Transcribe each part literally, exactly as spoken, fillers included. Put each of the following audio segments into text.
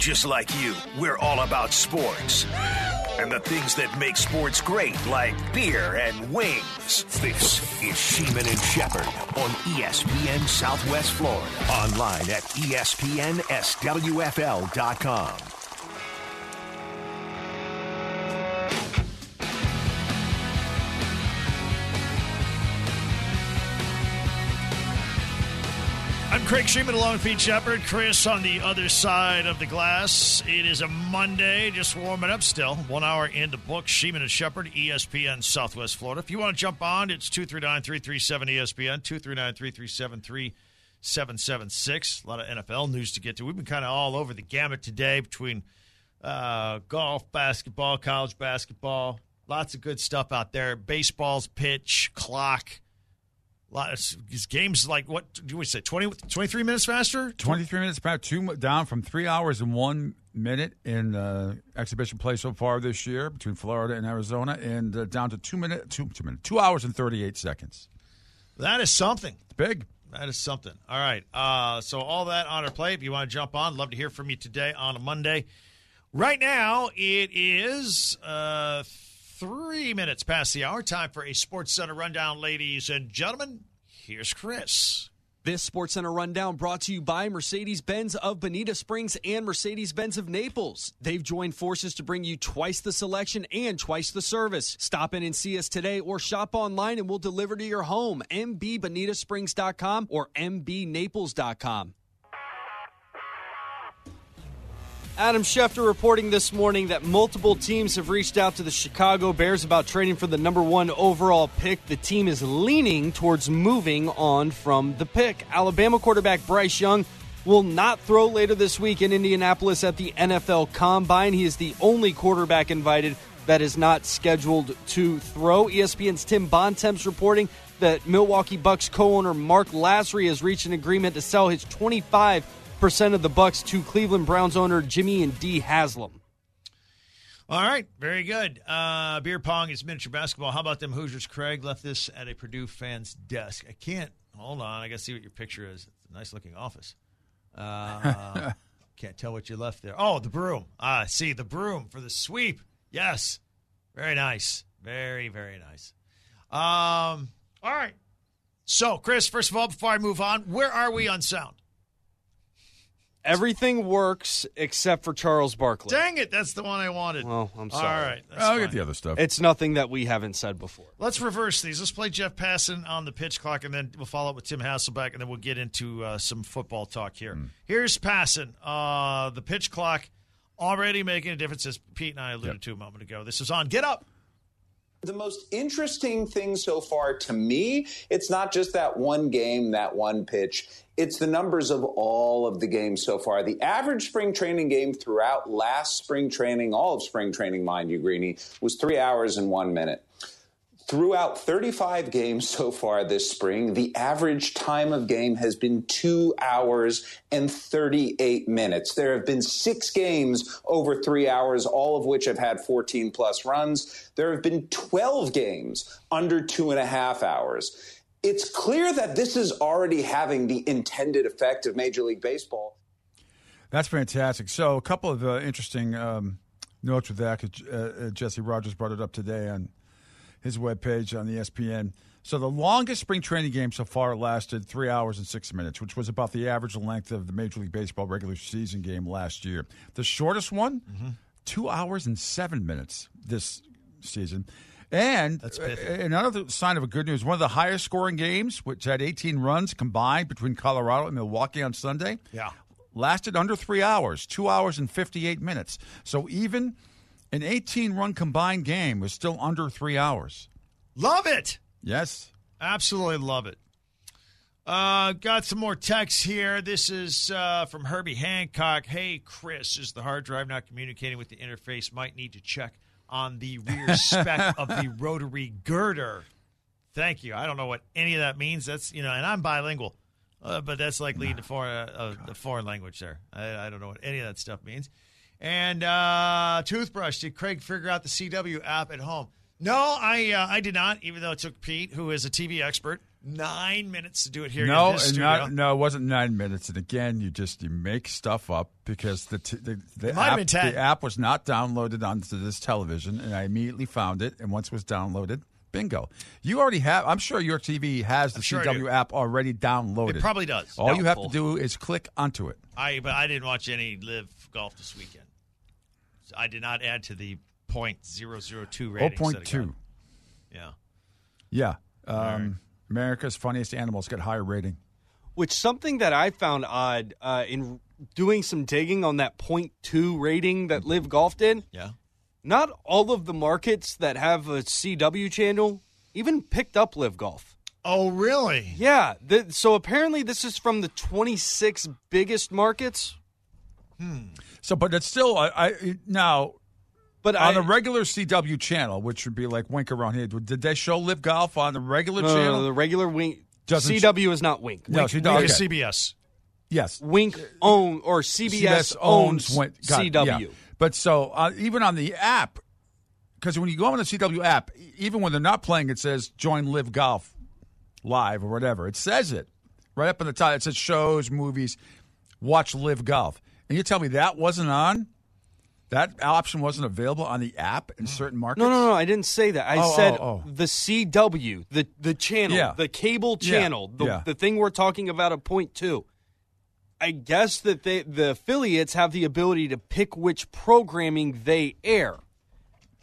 Just like you, we're all about sports and the things that make sports great, like beer and wings. This is Sheehan and Shepard on E S P N Southwest Florida. Online at E S P N S W F L dot com. I'm Craig Sheehan along with Pete Shepard. Chris on the other side of the glass. It is a Monday, just warming up still. One hour in the book. Sheehan and Shepard, E S P N Southwest Florida. If you want to jump on, it's two three nine, three three seven, E S P N, two three nine, three three seven, three seven seven six. A lot of N F L news to get to. We've been kind of all over the gamut today between uh, golf, basketball, college basketball. Lots of good stuff out there. Baseball's pitch, clock. A lot of games, like, what do we say, twenty, twenty-three minutes faster? twenty-three minutes back, two down from three hours and one minute in uh, exhibition play so far this year between Florida and Arizona, and uh, down to two minute, two, two minute, two hours and thirty-eight seconds. That is something. It's big. That is something. All right. Uh, so all that on our plate. If you want to jump on, love to hear from you today on a Monday. Right now, it is uh, Three minutes past the hour. Time for a SportsCenter Rundown, ladies and gentlemen. Here's Chris. This SportsCenter Rundown brought to you by Mercedes-Benz of Bonita Springs and Mercedes-Benz of Naples. They've joined forces to bring you twice the selection and twice the service. Stop in and see us today or shop online and we'll deliver to your home. M B Bonita Springs dot com or M B Naples dot com. Adam Schefter reporting this morning that multiple teams have reached out to the Chicago Bears about trading for the number one overall pick. The team is leaning towards moving on from the pick. Alabama quarterback Bryce Young will not throw later this week in Indianapolis at the N F L Combine. He is the only quarterback invited that is not scheduled to throw. E S P N's Tim Bontemps reporting that Milwaukee Bucks co-owner Mark Lasry has reached an agreement to sell his twenty-five percent of the Bucks to Cleveland Browns owner Jimmy and Dee Haslam. All right, very good. Uh, beer pong is miniature basketball. How about them Hoosiers? Craig left this at a Purdue fan's desk. I can't. Hold on. I got to see what your picture is. It's a nice-looking office. Uh, can't tell what you left there. Oh, the broom. Ah, see, the broom for the sweep. Yes. Very nice. Very, very nice. Um, all right. So, Chris, first of all, before I move on, where are we on sound? Everything works except for Charles Barkley. Dang it, that's the one I wanted. Well, I'm sorry. All right. I'll fine. Get the other stuff. It's nothing that we haven't said before. Let's reverse these. Let's play Jeff Passan on the pitch clock, and then we'll follow up with Tim Hasselbeck, and then we'll get into uh, some football talk here. Mm. Here's Passan. Uh, the pitch clock already making a difference, as Pete and I alluded yep. to a moment ago. This is on Get Up. The most interesting thing so far to me, it's not just that one game, that one pitch. It's the numbers of all of the games so far. The average spring training game throughout last spring training, all of spring training, mind you, Greeny, was three hours and one minute. Throughout thirty-five games so far this spring, the average time of game has been two hours and thirty-eight minutes. There have been six games over three hours, all of which have had fourteen-plus runs. There have been twelve games under two and a half hours. It's clear that this is already having the intended effect of Major League Baseball. That's fantastic. So a couple of uh, interesting um, notes with that. Uh, Jesse Rogers brought it up today on his webpage on E S P N. So the longest spring training game so far lasted three hours and six minutes, which was about the average length of the Major League Baseball regular season game last year. The shortest one, mm-hmm. two hours and seven minutes this season. And That's another sign of a good news, one of the highest scoring games, which had eighteen runs combined between Colorado and Milwaukee on Sunday, yeah. lasted under three hours, two hours and fifty-eight minutes. So even an eighteen-run combined game was still under three hours. Love it. Yes. Absolutely love it. Uh, got some more texts here. This is uh, from Herbie Hancock. Hey, Chris, is the hard drive not communicating with the interface? Might need to check on the rear spec of the rotary girder. Thank you. I don't know what any of that means. That's, you know, and I'm bilingual, uh, but that's like leading to foreign, uh, uh, foreign language there. I, I don't know what any of that stuff means. And uh, toothbrush, did Craig figure out the C W app at home? No, I uh, I did not, even though it took Pete, who is a T V expert, nine minutes to do it here no, in this studio. Not, no, it wasn't nine minutes. And again, you just you make stuff up because the t- the, the, app, the app was not downloaded onto this television, and I immediately found it. And once it was downloaded, bingo. You already have – I'm sure your T V has the I'm sure C W app already downloaded. It probably does. All Doubtful. You have to do is click onto it. I But I didn't watch any live golf this weekend. I did not add to the – point zero zero two rating. zero point two Yeah. Yeah. Um, right. America's Funniest Animals get higher rating. Which something that I found odd uh, in doing some digging on that point two rating that Live Golf did. Yeah. Not all of the markets that have a C W channel even picked up Live Golf. Oh, really? Yeah. The, so apparently this is from the twenty-six biggest markets. Hmm. So, but it's still, I, I now... But on I, a regular C W channel, which would be like Wink around here, did they show Live Golf on the regular no, channel? No, the regular Wink. Doesn't C W sh- is not Wink. No, Wink, Wink okay. is C B S. Yes. Wink own or C B S, C B S owns, owns Wink. C W. Yeah. But so uh, even on the app, because when you go on the C W app, even when they're not playing, it says join Live Golf live or whatever. It says it right up in the top. It says shows, movies, watch Live Golf. And you tell me that wasn't on? That option wasn't available on the app in certain markets? No, no, no. I didn't say that. I oh, said oh, oh. the C W, the, the channel, yeah. the cable channel, yeah. The, yeah. the thing we're talking about at point two. I guess that they, the affiliates have the ability to pick which programming they air.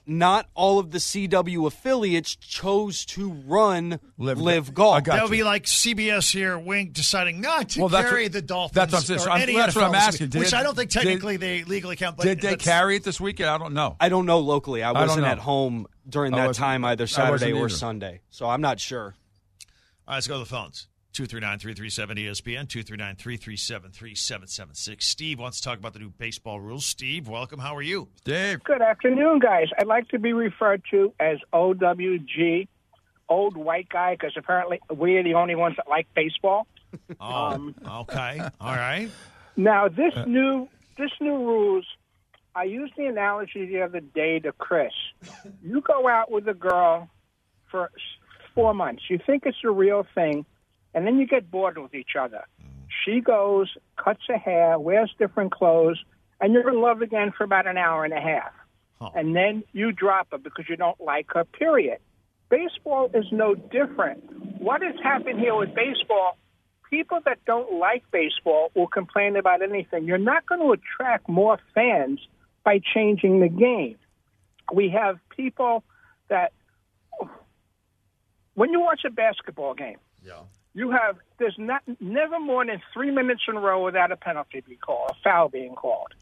Not all of the C W affiliates chose to run Live, live Golf. That would be like C B S here, Wink, deciding not to well, carry what, the Dolphins. That's what I'm, or I'm, any that's what I'm asking. Did, which I don't think technically did, they legally can't. But did they carry it this weekend? I don't know. I don't know locally. I wasn't I at home during that time either Saturday or either. Sunday, so I'm not sure. All right, let's go to the phones. two three nine, three three seven, E S P N, two three nine, three three seven, three seven seven six. Steve wants to talk about the new baseball rules. Steve, welcome. How are you? Dave. Good afternoon, guys. I'd like to be referred to as O W G, old white guy, because apparently we're the only ones that like baseball. Oh, um, okay. All right. Now, this new this new rules, I used the analogy the other day to Chris. You go out with a girl for four months. You think it's a real thing. And then you get bored with each other. She goes, cuts her hair, wears different clothes, and you're in love again for about an hour and a half. Huh. And then you drop her because you don't like her, period. Baseball is no different. What has happened here with baseball, people that don't like baseball will complain about anything. You're not going to attract more fans by changing the game. We have people that, when you watch a basketball game, yeah. You have, there's not never more than three minutes in a row without a penalty being called, a foul being called.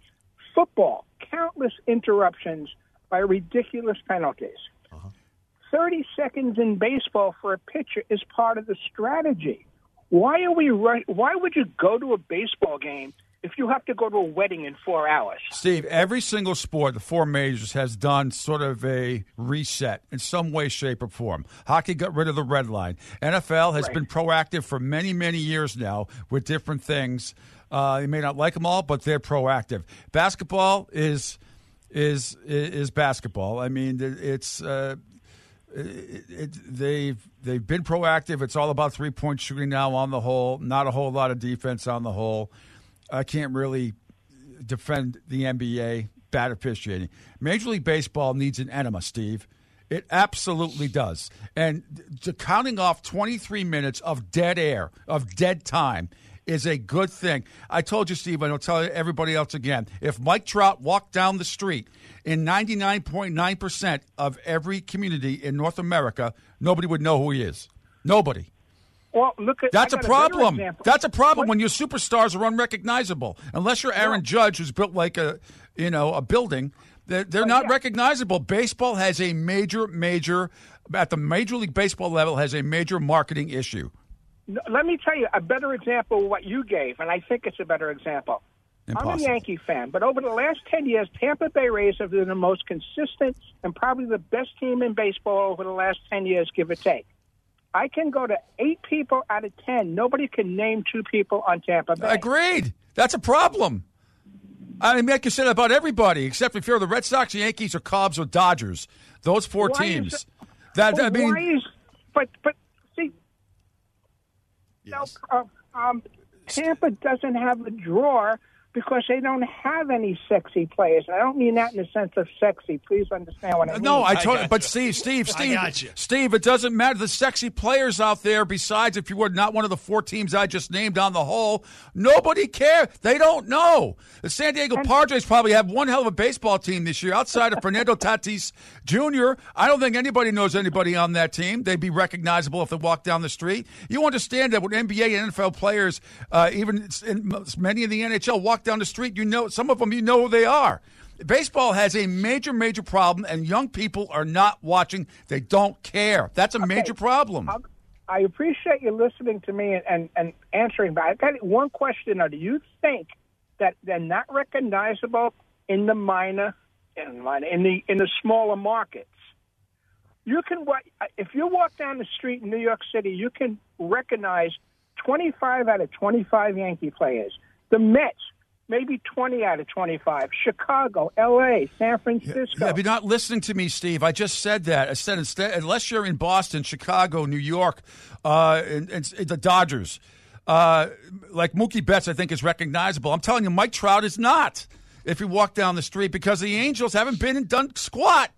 Football, countless interruptions by ridiculous penalties. Uh-huh. thirty seconds in baseball for a pitcher is part of the strategy. Why are we? Why would you go to a baseball game if you have to go to a wedding in four hours? Steve, every single sport, the four majors, has done sort of a reset in some way, shape, or form. Hockey got rid of the red line. N F L has right. been proactive for many, many years now with different things. Uh, you may not like them all, but they're proactive. Basketball is is is basketball. I mean, it's uh, it, it, they've they've been proactive. It's all about three point shooting now on the whole. Not a whole lot of defense on the whole. I can't really defend the N B A bad officiating. Major League Baseball needs an enema, Steve. It absolutely does. And to counting off twenty-three minutes of dead air, of dead time, is a good thing. I told you, Steve, and I'll tell everybody else again, if Mike Trout walked down the street in ninety-nine point nine percent of every community in North America, nobody would know who he is. Nobody. Well, look at, That's, a That's a problem. That's a problem when your superstars are unrecognizable. Unless you're Aaron yeah. Judge, who's built like a, you know, a building, they're, they're oh, not yeah. recognizable. Baseball has a major, major, at the Major League Baseball level, has a major marketing issue. Let me tell you a better example of what you gave, and I think it's a better example. Impossible. I'm a Yankee fan, but over the last ten years, Tampa Bay Rays have been the most consistent and probably the best team in baseball over the last ten years, give or take. I can go to eight people out of ten. Nobody can name two people on Tampa Bay. Agreed. That's a problem. I mean, I can say that about everybody, except if you're the Red Sox, the Yankees, or Cubs, or Dodgers. Those four why teams. Is, that I mean, why is, but but see, yes. no, uh, um, Tampa doesn't have a drawer because they don't have any sexy players. I don't mean that in the sense of sexy. Please understand what I mean. No, I totally. But Steve, Steve, Steve, Steve. It doesn't matter the sexy players out there. Besides, if you were not one of the four teams I just named on the whole, nobody cares. They don't know. The San Diego Padres probably have one hell of a baseball team this year. Outside of Fernando Tatis Junior, I don't think anybody knows anybody on that team. They'd be recognizable if they walked down the street. You understand that with N B A and N F L players, uh, even in, many in the N H L walk down the street, you know, some of them, you know who they are. Baseball has a major, major problem, and young people are not watching. They don't care. That's a okay. major problem. I'll, I appreciate you listening to me and, and, and answering, but I've got one question. Do you think that they're not recognizable in the minor, in, minor, in the in the smaller markets? You can, if you walk down the street in New York City, you can recognize twenty-five out of twenty-five Yankee players. The Mets, maybe twenty out of twenty-five. Chicago, L A, San Francisco. Yeah, if you're not listening to me, Steve, I just said that. I said instead, unless you're in Boston, Chicago, New York, uh, and, and the Dodgers, uh, like Mookie Betts, I think, is recognizable. I'm telling you, Mike Trout is not if you walk down the street because the Angels haven't been and done squat.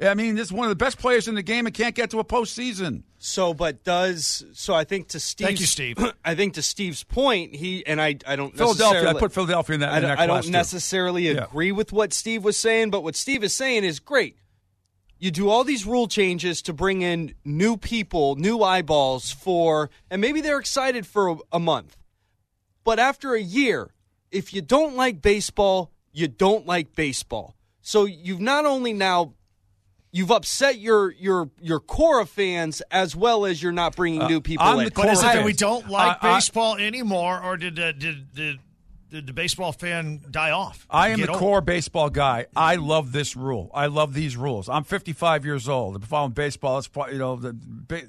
I mean, this is one of the best players in the game and can't get to a postseason. So, but does so? I think to Steve's, thank you, Steve. I think to Steve's point, he and I. I don't Philadelphia. I put Philadelphia in that. I don't, in that I don't necessarily too. agree yeah. with what Steve was saying, but what Steve is saying is great. You do all these rule changes to bring in new people, new eyeballs for, and maybe they're excited for a, a month, but after a year, if you don't like baseball, you don't like baseball. So you've not only now. You've upset your your your core of fans as well as you're not bringing uh, new people in. But is it that we don't like uh, baseball I, anymore, or did, uh, did did did the baseball fan die off? I am the old? core baseball guy. I love this rule. I love these rules. I'm fifty-five years old. I've been following baseball. It's you know the. Ba-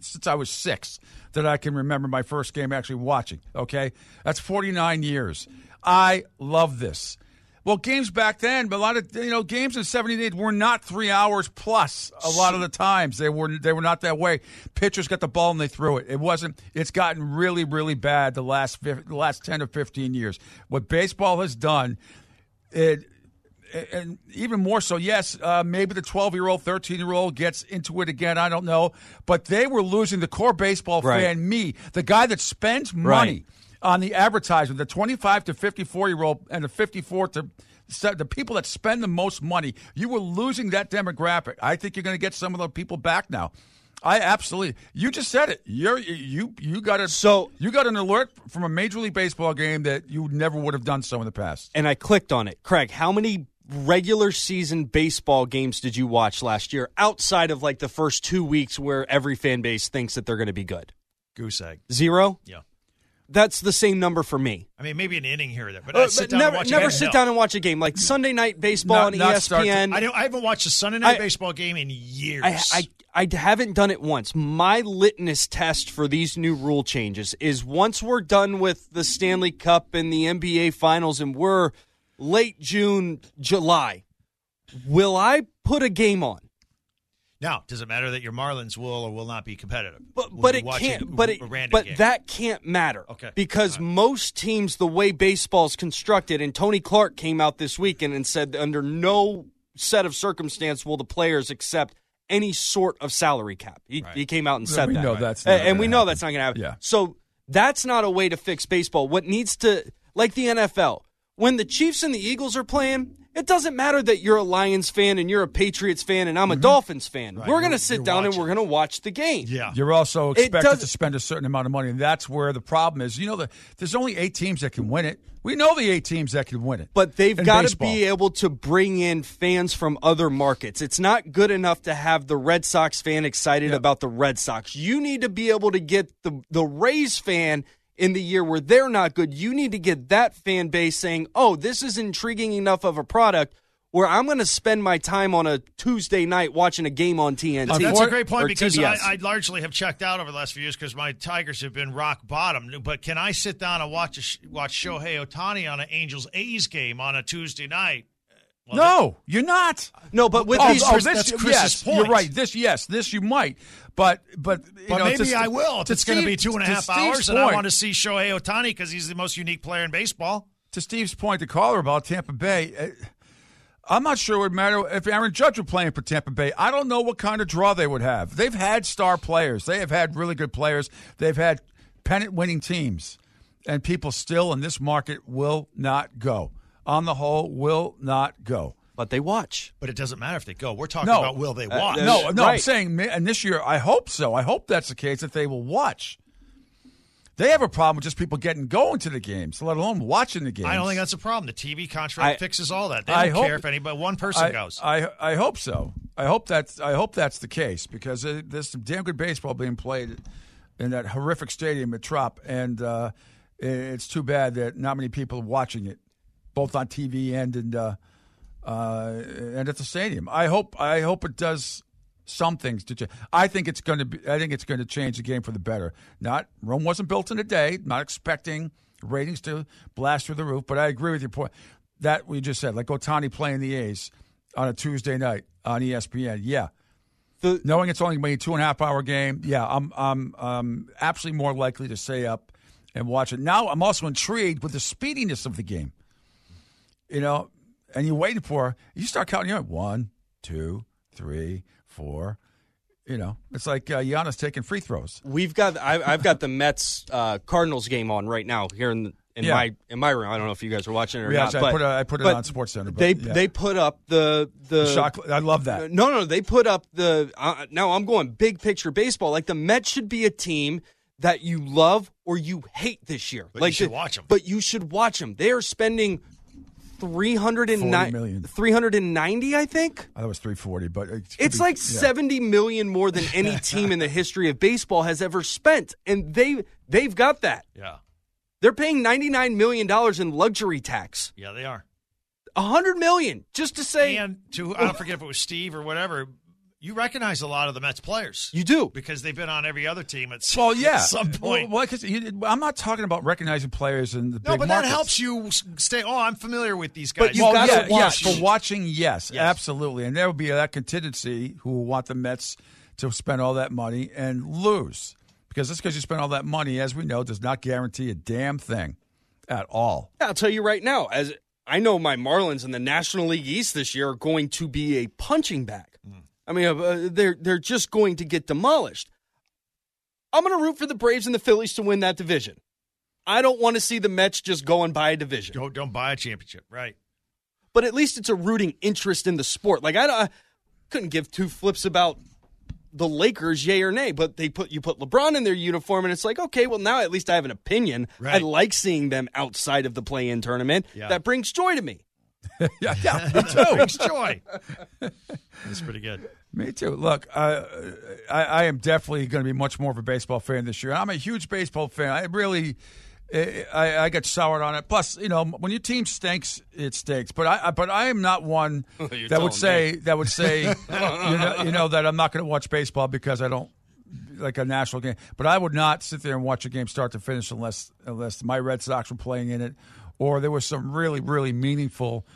since I was six that I can remember my first game actually watching. Okay, that's forty-nine years. I love this. Well, games back then, but a lot of you know games in seventy-eight were not three hours plus. A lot of the times they were they were not that way. Pitchers got the ball and they threw it. It wasn't. It's gotten really, really bad the last the last ten or fifteen years. What baseball has done, it, and even more so. Yes, uh, maybe the twelve-year-old, thirteen-year-old gets into it again. I don't know, but they were losing the core baseball right. fan. Me, the guy that spends money. Right. On the advertisement, the twenty-five to fifty-four-year-old and the fifty-four to the people that spend the most money, you were losing that demographic. I think you're going to get some of the people back now. I absolutely. You just said it. You're, you you got a so you got an alert from a Major League Baseball game that you never would have done so in the past. And I clicked on it, Craig. How many regular season baseball games did you watch last year outside of like the first two weeks where every fan base thinks that they're going to be good? Goose egg. Zero. Yeah. That's the same number for me. I mean, maybe an inning here or there, but uh, I sit but down never, and watch never a game. sit no. down and watch a game like Sunday night baseball on E S P N. To, I, don't, I haven't watched a Sunday night I, baseball game in years. I, I I haven't done it once. My litmus test for these new rule changes is once we're done with the Stanley Cup and the N B A Finals, and we're late June, July, will I put a game on? Now, does it matter that your Marlins will or will not be competitive? But we'll but it can't. But it, but game. that can't matter. Okay. Because right. most teams, the way baseball's constructed, and Tony Clark came out this weekend and said, under no set of circumstance will the players accept any sort of salary cap. He, right. he came out and said that. Right. That's and and we know happen. that's not going to happen. Yeah. So that's not a way to fix baseball. What needs to, like the N F L, when the Chiefs and the Eagles are playing. It doesn't matter that you're a Lions fan and you're a Patriots fan and I'm a mm-hmm. Dolphins fan. Right. We're going to sit down watching. and we're going to watch the game. Yeah, you're also expected to spend a certain amount of money, and that's where the problem is. You know, the, there's only eight teams that can win it. We know the eight teams that can win it. But they've got to be able to bring in fans from other markets. It's not good enough to have the Red Sox fan excited yeah. about the Red Sox. You need to be able to get the, the Rays fan in the year where they're not good, you need to get that fan base saying, oh, this is intriguing enough of a product. where I'm going to spend my time on a Tuesday night watching a game on T N T. Uh, that's or, a great point because I, I largely have checked out over the last few years because my Tigers have been rock bottom. But can I sit down and watch a, watch Shohei Ohtani on an Angels-A's game on a Tuesday night? Well, no, that, you're not. No, but with oh, these, oh, this, that's Chris's yes, point. You're right. This, yes, this you might. But but, you but know, maybe to, I will. If it's going to be two and a half Steve's hours, point. And I want to see Shohei Ohtani because he's the most unique player in baseball. To Steve's point, the caller about Tampa Bay. Uh, I'm not sure it would matter if Aaron Judge were playing for Tampa Bay. I don't know what kind of draw they would have. They've had star players. They have had really good players. They've had pennant-winning teams. And people still in this market will not go. On the whole, will not go. But they watch. But it doesn't matter if they go. We're talking no. about will they watch. Uh, no, no. Right. I'm saying, and this year, I hope so. I hope that's the case, that they will watch. They have a problem with just people getting going to the games, let alone watching the games. I don't think that's a problem. The T V contract I, fixes all that. They don't I hope, care if anybody one person I, goes. I I hope so. I hope that's I hope that's the case because there's some damn good baseball being played in that horrific stadium at Trop, and uh, it's too bad that not many people are watching it, both on T V and and uh, uh, and at the stadium. I hope I hope it does. Some things to change. I think it's going to be. I think it's going to change the game for the better. Not Rome wasn't built in a day. Not expecting ratings to blast through the roof. But I agree with your point that we just said, like Ohtani playing the A's on a Tuesday night on E S P N. Yeah, the, knowing it's only going to be a two and a half hour game. Yeah, I'm I'm um absolutely more likely to stay up and watch it. Now I'm also intrigued with the speediness of the game. You know, and you're waiting for you start counting. You're like, one, two, three. Or, you know, it's like uh, Giannis taking free throws. We've got I, I've got the Mets uh, Cardinals game on right now here in, the, in yeah. my in my room. I don't know if you guys are watching it or yeah, not. I, but, put a, I put it on SportsCenter. They yeah. they put up the the, the shock, I love that. No, no, they put up the. Uh, now I'm going big picture baseball. Like the Mets should be a team that you love or you hate this year. But like you should the, watch them. But you should watch them. They are spending. three hundred nine million. three hundred ninety, I think. I thought it was three forty, but it it's be, like yeah. seventy million more than any team in the history of baseball has ever spent, and they they've got that. Yeah. They're paying ninety-nine million dollars in luxury tax. Yeah, they are. one hundred million just to say and to I don't forget if it was Steve or whatever. You recognize a lot of the Mets players. You do. Because they've been on every other team at well, yeah. at some point. Well, because well, I'm not talking about recognizing players in the no, big No, but markets. That helps you stay, oh, I'm familiar with these guys. But you've well, got yeah, to watch. Yes, for watching, yes, yes, absolutely. And there will be that contingency who will want the Mets to spend all that money and lose. Because just because you spend all that money, as we know, does not guarantee a damn thing at all. Yeah, I'll tell you right now, as I know my Marlins in the National League East this year are going to be a punching bag. Mm. I mean, uh, they're they're just going to get demolished. I'm going to root for the Braves and the Phillies to win that division. I don't want to see the Mets just go and buy a division. Don't, don't buy a championship, right? But at least it's a rooting interest in the sport. Like I, I couldn't give two flips about the Lakers, yay or nay. But they put you put LeBron in their uniform, and it's like, okay, well now at least I have an opinion. Right. I like seeing them outside of the play-in tournament. Yeah. That brings joy to me. yeah, yeah, me too. Brings joy. That's pretty good. Me too. Look, uh, I, I am definitely going to be much more of a baseball fan this year. I'm a huge baseball fan. I really, I, I got soured on it. Plus, you know, when your team stinks, it stinks. But I, but I am not one that would say me. that would say you, know, you know that I'm not going to watch baseball because I don't like a national game. But I would not sit there and watch a game start to finish unless unless my Red Sox were playing in it. Or there was some really, really meaningful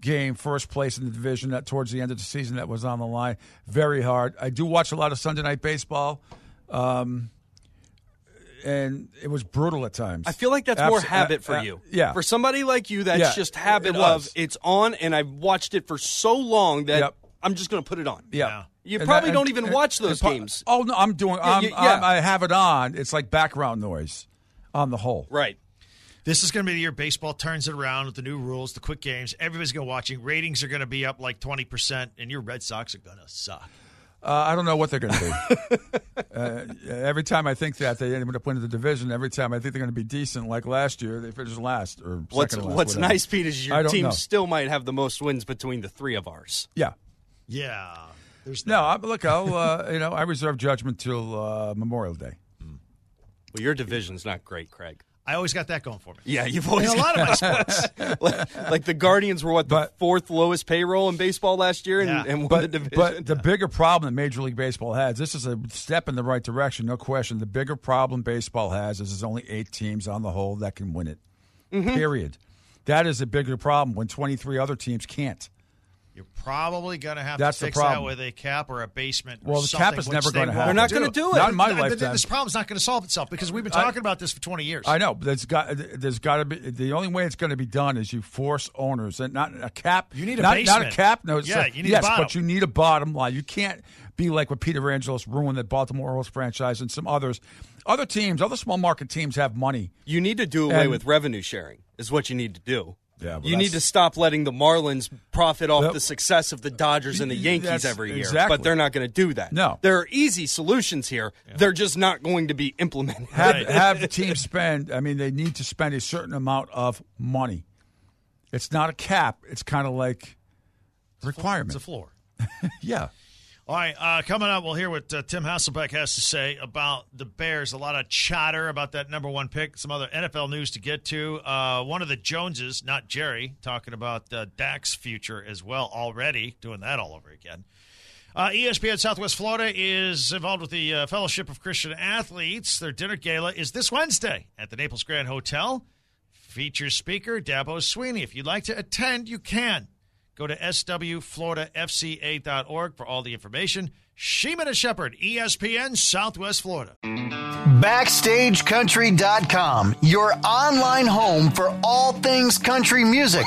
game, first place in the division, that towards the end of the season that was on the line. Very hard. I do watch a lot of Sunday night baseball, um, and it was brutal at times. I feel like that's Absol- more habit for uh, uh, you. Yeah. For somebody like you, that's yeah, just habit it of it's on, and I've watched it for so long that yep. I'm just going to put it on. Yeah. yeah. You and probably that, and, don't even and, watch those and, games. Oh, no, I'm doing yeah, – yeah. I'm, I have it on. It's like background noise on the whole. Right. This is going to be the year baseball turns it around with the new rules, the quick games. Everybody's going to be watching. Ratings are going to be up like twenty percent, and your Red Sox are going to suck. Uh, I don't know what they're going to be. uh, every time I think that, they end up winning the division. Every time I think they're going to be decent, like last year, they finished last or what's, second last. What's whatever. Nice, Pete, is your team know. still might have the most wins between the three of ours. Yeah. Yeah. There's no, I, look, I'll, uh, you know, I reserve judgment till uh, Memorial Day. Mm. Well, your division's not great, Craig. I always got that going for me. Yeah, you've always in a lot of my sports. like, like the Guardians were, what, the but, fourth lowest payroll in baseball last year and, yeah. and won but, the division. But yeah. the bigger problem that Major League Baseball has, this is a step in the right direction, no question. The bigger problem baseball has is there's only eight teams on the whole that can win it, mm-hmm. period. That is a bigger problem when twenty-three other teams can't. You're probably going to have That's to fix that with a cap or a basement or well, the something. Cap is never going to happen. They're not going to do it. Not in my lifetime. This problem's not going to solve itself because we've been talking I, about this for twenty years. I know. But it's got, there's got to be – the only way it's going to be done is you force owners. And not a cap. You need a not, basement. Not a cap. No, yeah, a, you need yes, a bottom. Yes, but you need a bottom line. You can't be like what Peter Angelos ruined the Baltimore Orioles franchise and some others. Other teams, other small market teams have money. You need to do away and, with revenue sharing is what you need to do. Yeah, you need to stop letting the Marlins profit off the, the success of the Dodgers and the Yankees every year, exactly. But they're not going to do that. No. There are easy solutions here. Yeah. They're just not going to be implemented. Have, right. have the team spend – I mean, they need to spend a certain amount of money. It's not a cap. It's kind of like a requirement. It's a floor. Yeah. All right, uh, coming up, we'll hear what uh, Tim Hasselbeck has to say about the Bears. A lot of chatter about that number one pick. Some other N F L news to get to. Uh, one of the Joneses, not Jerry, talking about uh, Dak's future as well already, doing that all over again. Uh, E S P N Southwest Florida is involved with the uh, Fellowship of Christian Athletes. Their dinner gala is this Wednesday at the Naples Grand Hotel. Featured speaker Dabo Sweeney. If you'd like to attend, you can. Go to S W Florida F C A dot org for all the information. Sheeman and Shepard, E S P N Southwest Florida. Backstage Country dot com, your online home for all things country music.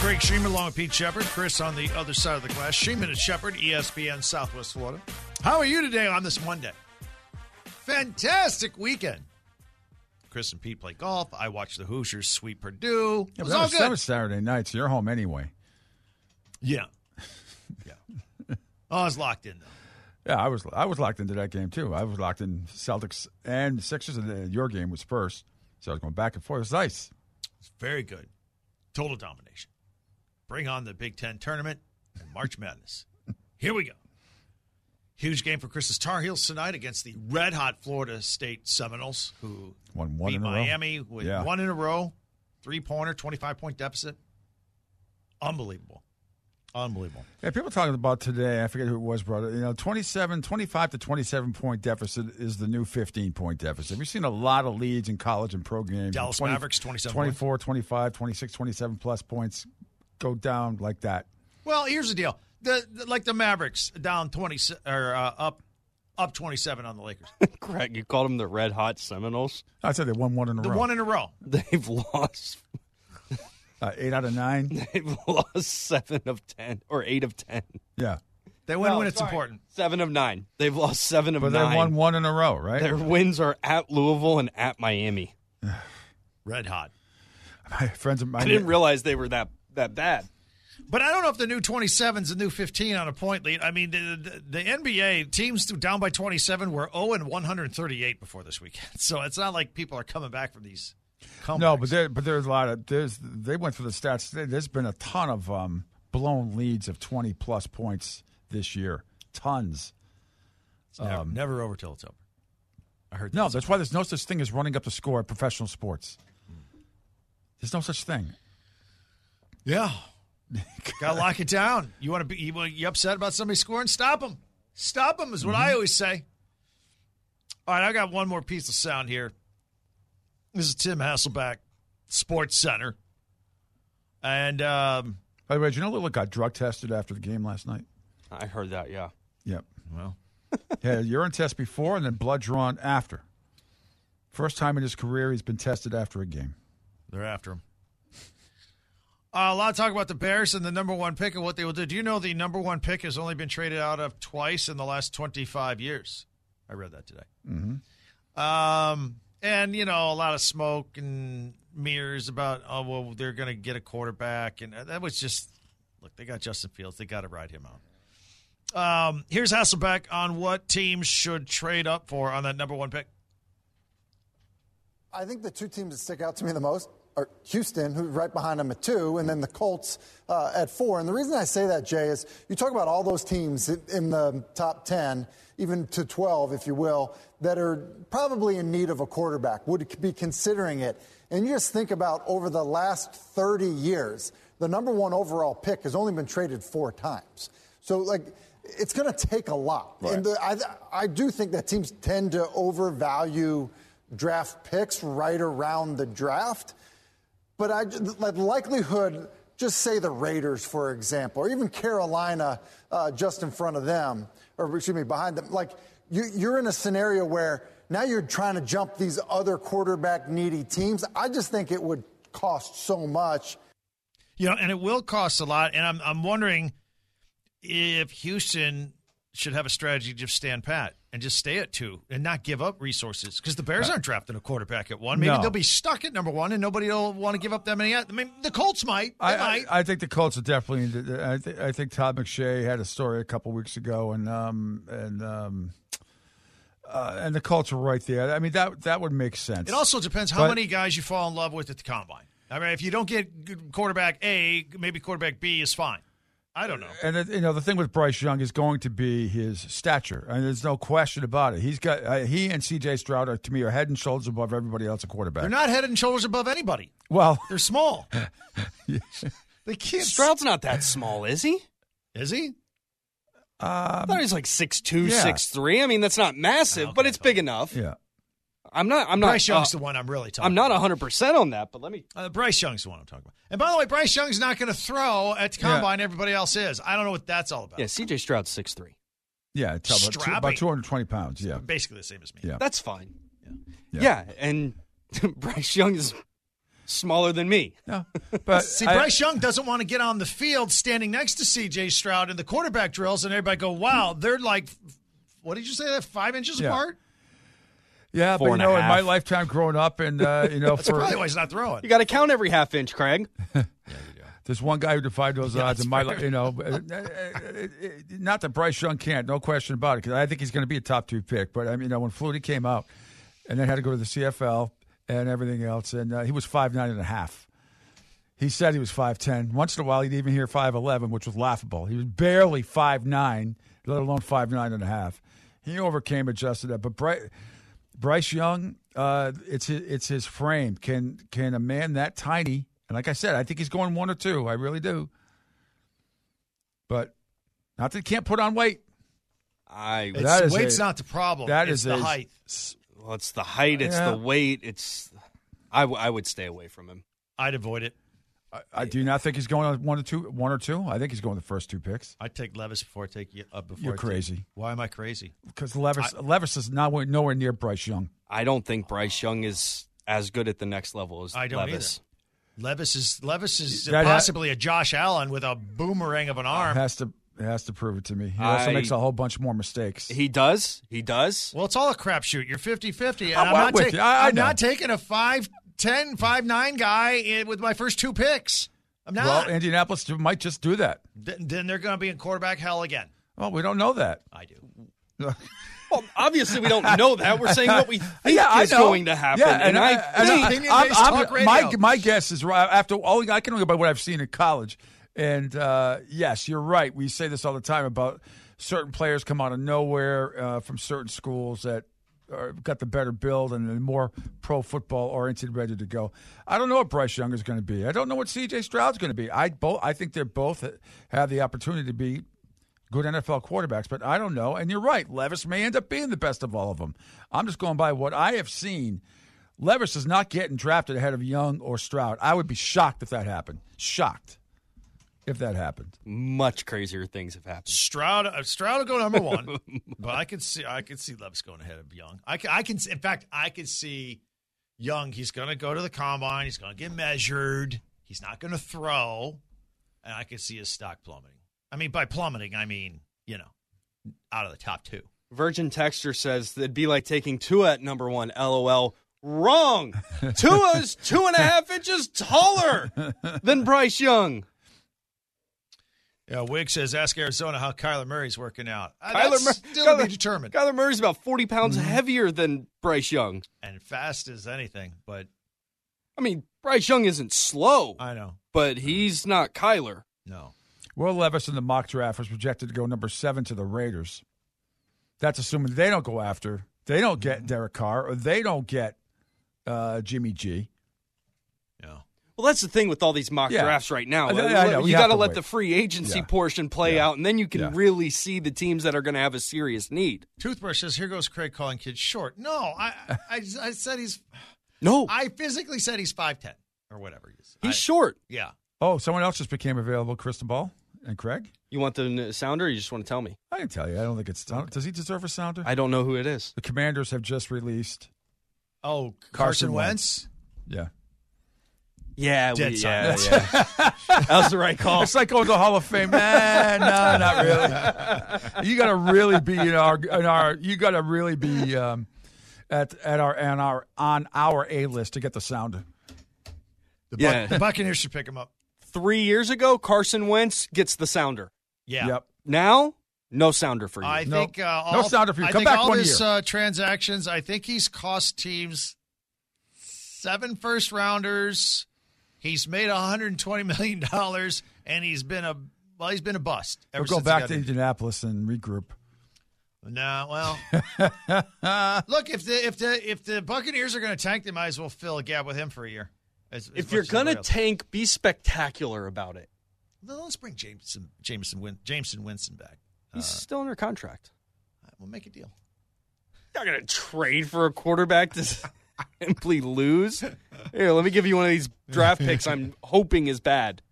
Craig Sheehan along with Pete Shepard. Chris on the other side of the glass. Sheehan and Shepard, E S P N Southwest Florida. How are you today on this Monday? Fantastic weekend. Chris and Pete play golf. I watched the Hoosiers sweep Purdue. It was yeah, all was, good. That was Saturday night, so you're home anyway. Yeah. Yeah. Oh, I was locked in, though. Yeah, I was I was locked into that game, too. I was locked in Celtics and Sixers, and your game was first. So I was going back and forth. It was nice. It's very good. Total domination. Bring on the Big Ten tournament and March Madness. Here we go. Huge game for Chris's Tar Heels tonight against the red-hot Florida State Seminoles, who won one beat in a Miami row. with yeah. one in a row, three-pointer, twenty-five point deficit. Unbelievable. Unbelievable. Yeah, people talking about today, I forget who it was, brother, you know, twenty-seven, twenty-five to twenty-seven point deficit is the new fifteen point deficit. We've seen a lot of leads in college and pro games. Dallas twenty, Mavericks, twenty-seven twenty-four, points. twenty-five, twenty-six, twenty-seven plus points. Go down like that. Well, here's the deal: the, the like the Mavericks down twenty or uh, up, up twenty seven on the Lakers. Craig, you called them the Red Hot Seminoles. I said they won one in a the row. The one in a row. They've lost uh, eight out of nine. They've lost seven of ten or eight of ten. Yeah, they win no, when it's sorry. important. Seven of nine. They've lost seven of but nine. But they won one in a row, right? Their wins are at Louisville and at Miami. Red hot. My friends of mine. I didn't realize they were that. that bad. But I don't know if the new twenty-seven's the new fifteen on a point lead. I mean, the, the, the N B A teams down by twenty-seven were oh and one thirty-eight before this weekend. So it's not like people are coming back from these comebacks. No, but there, but there's a lot of there's they went through the stats. There's been a ton of um, blown leads of twenty plus points this year. Tons. It's never, um, never over till it's over. I heard that. No, that's point. Why there's no such thing as running up the score at professional sports. Mm. There's no such thing. Yeah, gotta lock it down. You want to be? You want you upset about somebody scoring? Stop them! Stop them is what mm-hmm. I always say. All right, I got one more piece of sound here. This is Tim Hasselbeck, Sports Center. And um, by the way, did you know Lillard got drug tested after the game last night? I heard that. Yeah. Yep. Well, had a urine test before and then blood drawn after. First time in his career he's been tested after a game. They're after him. Uh, a lot of talk about the Bears and the number one pick and what they will do. Do you know the number one pick has only been traded out of twice in the last twenty-five years? I read that today. Mm-hmm. Um, and, you know, a lot of smoke and mirrors about, oh, well, they're going to get a quarterback. And that was just, look, they got Justin Fields. They got to ride him out. Um, here's Hasselbeck on what teams should trade up for on that number one pick. I think the two teams that stick out to me the most are Houston, who's right behind them at two, and then the Colts uh, at four. And the reason I say that, Jay, is you talk about all those teams in the top ten, even to twelve, if you will, that are probably in need of a quarterback, would be considering it. And you just think about over the last thirty years, the number one overall pick has only been traded four times. So, like, it's going to take a lot. Right. And the, I, I do think that teams tend to overvalue draft picks right around the draft. But I, the likelihood, just say the Raiders, for example, or even Carolina uh, just in front of them, or excuse me, behind them. Like, you, you're in a scenario where now you're trying to jump these other quarterback-needy teams. I just think it would cost so much. You know, and it will cost a lot. And I'm I'm wondering if Houston should have a strategy to just stand pat and just stay at two and not give up resources, because the Bears aren't drafting a quarterback at one. Maybe no. They'll be stuck at number one and nobody will want to give up that many. I mean, the Colts might. I, might. I, I think the Colts are definitely. I, th- I think Todd McShay had a story a couple weeks ago, and um and um uh, and the Colts were right there. I mean, that that would make sense. It also depends how but, many guys you fall in love with at the combine. I mean, if you don't get quarterback A, maybe quarterback B is fine. I don't know. And, you know, the thing with Bryce Young is going to be his stature. I mean, there's no question about it. He's got uh, he and C J Stroud, are, to me, are head and shoulders above everybody else at quarterback. They're not head and shoulders above anybody. Well. They're small. Yeah. They can't. Stroud's not that small, is he? Is he? Um, I thought he was like six two, yeah. six three. I mean, that's not massive, oh, okay, but it's big enough. Yeah. I'm not. I'm Bryce not, Young's uh, the one I'm really talking. I'm not one hundred percent on that, but let me. Uh, Bryce Young's the one I'm talking about. And by the way, Bryce Young's not going to throw at the combine. Yeah. Everybody else is. I don't know what that's all about. Yeah, C J Stroud's six three. Yeah, it's about, two, about two hundred twenty pounds. Yeah, basically the same as me. Yeah, that's fine. Yeah, yeah. yeah and Bryce Young is smaller than me. No, but see, I, Bryce Young doesn't want to get on the field standing next to C J Stroud in the quarterback drills, and everybody go, "Wow, they're like, what did you say? That five inches yeah. apart." Yeah, Four but, you know, in my lifetime growing up and, uh, you know. That's for, probably why he's not throwing. You got to count every half inch, Craig. Yeah, you do. There's one guy who defied those yeah, odds in my life, you know. Not that Bryce Young can't, no question about it, because I think he's going to be a top two pick. But, I mean, you know, when Flutie came out and then had to go to the C F L and everything else, and uh, he was five nine and a half. He said he was five ten. Once in a while, he'd even hear five eleven, which was laughable. He was barely five nine, let alone five nine and a half. He overcame, adjusted that. But Bryce. Bryce Young, uh, it's his, it's his frame. Can can a man that tiny? And like I said, I think he's going one or two. I really do. But not that he can't put on weight. I that is weight's a, not the problem. That it's is the a, height. Well, it's the height. It's yeah. the weight. It's I, w- I would stay away from him. I'd avoid it. I, I do not think he's going on one or two. One or two. I think he's going the first two picks. I take Levis before I take you up. Uh, before you're I crazy. Take, why am I crazy? Because Levis I, Levis is not nowhere near Bryce Young. I don't think Bryce Young is as good at the next level as I don't Levis. Either. Levis is Levis is that possibly has, a Josh Allen with a boomerang of an arm. Has to has to prove it to me. He also I, makes a whole bunch more mistakes. He does. He does. Well, it's all a crapshoot. You're fifty-fifty. And I'm, I'm, not, with take, you. I, I'm not taking a five. ten, five nine guy with my first two picks. I'm not. Well, Indianapolis might just do that. Th- then they're going to be in quarterback hell again. Well, we don't know that. I do. Well, obviously we don't know that. We're saying what we think yeah, is going to happen. Yeah, and, and I, I think I'm, I'm, I'm, my, my guess is right after all. I can only go by what I've seen in college. And uh, yes, you're right. We say this all the time about certain players come out of nowhere uh, from certain schools that or got the better build and the more pro football oriented, ready to go. I don't know what Bryce Young is going to be. I don't know what C J Stroud's going to be. I both. I think they both have the opportunity to be good N F L quarterbacks, but I don't know. And you're right, Levis may end up being the best of all of them. I'm just going by what I have seen. Levis is not getting drafted ahead of Young or Stroud. I would be shocked if that happened. Shocked if that happened. Much crazier things have happened. Stroud, uh, Stroud will go number one, but I could see, I could see Levis going ahead of Young. I can, I can, in fact, I could see Young. He's going to go to the combine. He's going to get measured. He's not going to throw, and I could see his stock plummeting. I mean, by plummeting, I mean you know, out of the top two. Virgin Texture says that'd be like taking Tua at number one, LOL. Wrong. Tua's two and a half inches taller than Bryce Young. Yeah, Wig says, ask Arizona how Kyler Murray's working out. Uh, Kyler that's Mur- still Kyler, to be determined. Kyler Murray's about forty pounds mm-hmm. heavier than Bryce Young. And fast as anything, but... I mean, Bryce Young isn't slow. I know. But he's not Kyler. No. Will Levis in the mock draft was projected to go number seven to the Raiders. That's assuming they don't go after, they don't get Derek Carr, or they don't get uh, Jimmy G. Yeah. Well, that's the thing with all these mock yeah. drafts right now. I, I know, you got to let wait. the free agency yeah. portion play yeah. out, and then you can yeah. really see the teams that are going to have a serious need. Toothbrush says, here goes Craig calling kids short. No, I, I, I said he's... No. I physically said he's five ten or whatever he is. He's I, short. Yeah. Oh, someone else just became available, Crystal Ball and Craig. You want the sounder or you just want to tell me? I can tell you. I don't think it's... Does he deserve a sounder? I don't know who it is. The Commanders have just released... Oh, Carson, Carson Wentz? Wentz? Yeah. Yeah, we, yeah, yeah. That was the right call. It's like going to the Hall of Fame. Man, no, not really. You got to really be in our, in our. You got to really be um, at at our on our on our A list to get the sounder. The, yeah. Buc- the Buccaneers should pick him up. Three years ago, Carson Wentz gets the sounder. Yeah. Yep. Now, no sounder for you. I no, think uh, all, no sounder for you. Come I think back all one his, year. Uh, transactions. I think he's cost teams seven first rounders. He's made one hundred twenty million dollars, and he's been a well, he's been a bust. Ever we'll go back to Indianapolis and regroup. No, well, look if the if the if the Buccaneers are going to tank, they might as well fill a gap with him for a year. As, as if you're going to tank, be spectacular about it. Well, let's bring Jameson Jameson Win, Jameson Winston back. He's uh, still under contract. All right, we'll make a deal. You're not going to trade for a quarterback to. Simply lose. Here, let me give you one of these draft picks I'm hoping is bad.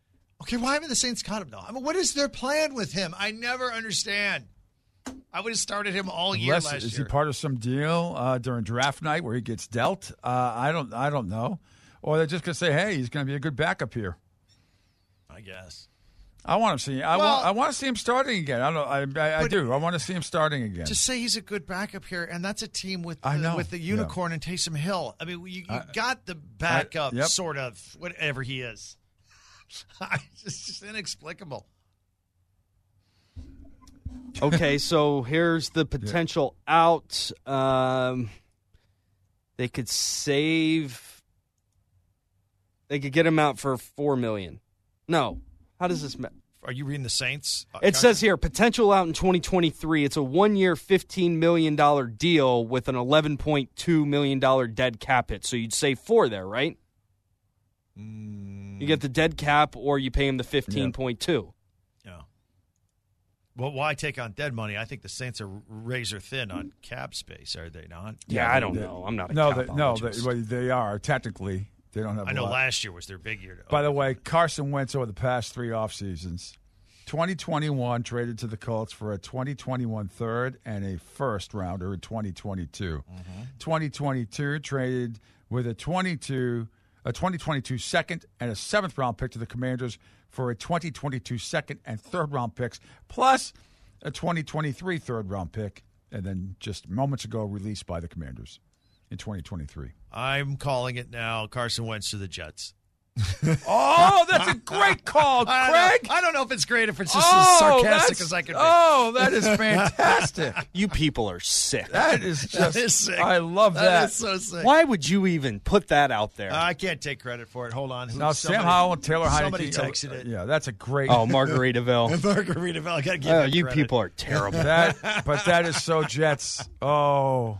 Okay, why haven't the Saints caught him though? I mean, what is their plan with him? I never understand. I would have started him all year Unless, last is year. Is he part of some deal uh, during draft night where he gets dealt? Uh, I don't I don't know. Or they're just going to say, hey, he's going to be a good backup here. I guess. I want to see. I well, want. I want to see him starting again. I don't. I. I, I do. I want to see him starting again. Just say he's a good backup here, and that's a team with the, I know. with the unicorn yeah. and Taysom Hill. I mean, you, you I, got the backup, I, yep. sort of, whatever he is. It's just inexplicable. Okay, so here's the potential yeah. out. Um, they could save. They could get him out for four million. No. How does this ma- Are you reading the Saints? It Country? says here, potential out in twenty twenty-three. It's a one-year, fifteen million dollars deal with an eleven point two million dollars dead cap hit. So you'd save four there, right? Mm. You get the dead cap or you pay him the fifteen point two. Yeah. yeah. Well, why take on dead money? I think the Saints are razor thin on cap space, are they not? Yeah, yeah I don't they, know. I'm not a no, cap they, No, they, well, they are technically. They don't have I know lot. last year was their big year. By the way, Carson Wentz over the past three off seasons, twenty twenty-one traded to the Colts for a twenty twenty-one third and a first rounder in twenty twenty-two. Mm-hmm. twenty twenty-two traded with a twenty-two, a twenty twenty-two second and a seventh round pick to the Commanders for a twenty twenty-two second and third round picks, plus a twenty twenty-three third round pick, and then just moments ago released by the Commanders. In twenty twenty-three. I'm calling it now. Carson Wentz to the Jets. Oh, that's a great call, Craig. I don't know, I don't know if it's great if it's just oh, as sarcastic as I can be. Oh, that is fantastic. You people are sick. That is just that is sick. I love that. That is so sick. Why would you even put that out there? Uh, I can't take credit for it. Hold on. Now, somebody, Sam Howell and Taylor Heineke. Somebody texted it. Yeah, that's a great. Oh, Margaritaville. Margaritaville. I got to give oh, you credit. People are terrible. That, but that is so Jets. Oh.